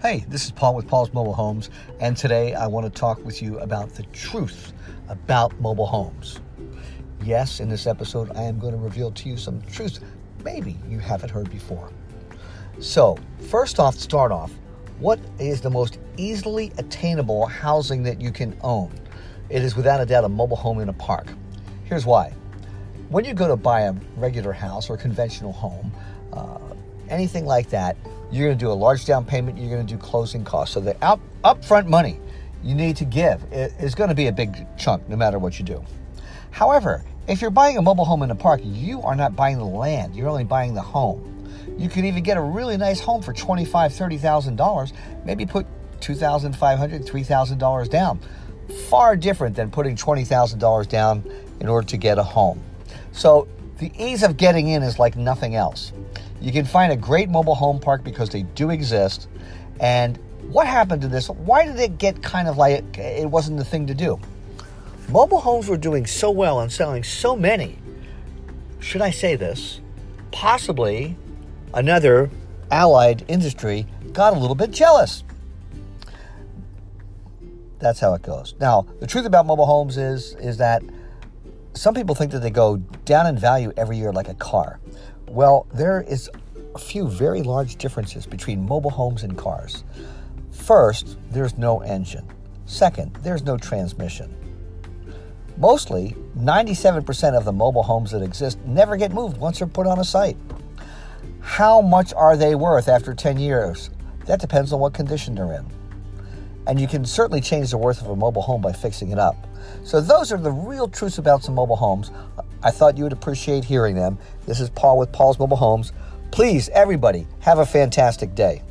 Hey, this is Paul with Paul's Mobile Homes, and today I want to talk with you about the truth about mobile homes. Yes, in this episode, I am going to reveal to you some truths maybe you haven't heard before. So, to start off, what is the most easily attainable housing that you can own? It is without a doubt a mobile home in a park. Here's why. When you go to buy a regular house or conventional home, anything like that, you're going to do a large down payment. You're going to do closing costs. So the upfront money you need to give is going to be a big chunk no matter what you do. However, if you're buying a mobile home in a park, you are not buying the land. You're only buying the home. You can even get a really nice home for $25,000, $30,000. Maybe put $2,500, $3,000 down. Far different than putting $20,000 down in order to get a home. So the ease of getting in is like nothing else. You can find a great mobile home park because they do exist. And what happened to this? Why did it get kind of like it wasn't the thing to do? Mobile homes were doing so well and selling so many. Should I say this? Possibly another allied industry got a little bit jealous. That's how it goes. Now, the truth about mobile homes is that some people think that they go down in value every year like a car. Well, there is a few very large differences between mobile homes and cars. First, there's no engine. Second, there's no transmission. Mostly, 97% of the mobile homes that exist never get moved once they're put on a site. How much are they worth after 10 years? That depends on what condition they're in. And you can certainly change the worth of a mobile home by fixing it up. So those are the real truths about some mobile homes. I thought you would appreciate hearing them. This is Paul with Paul's Mobile Homes. Please, everybody, have a fantastic day.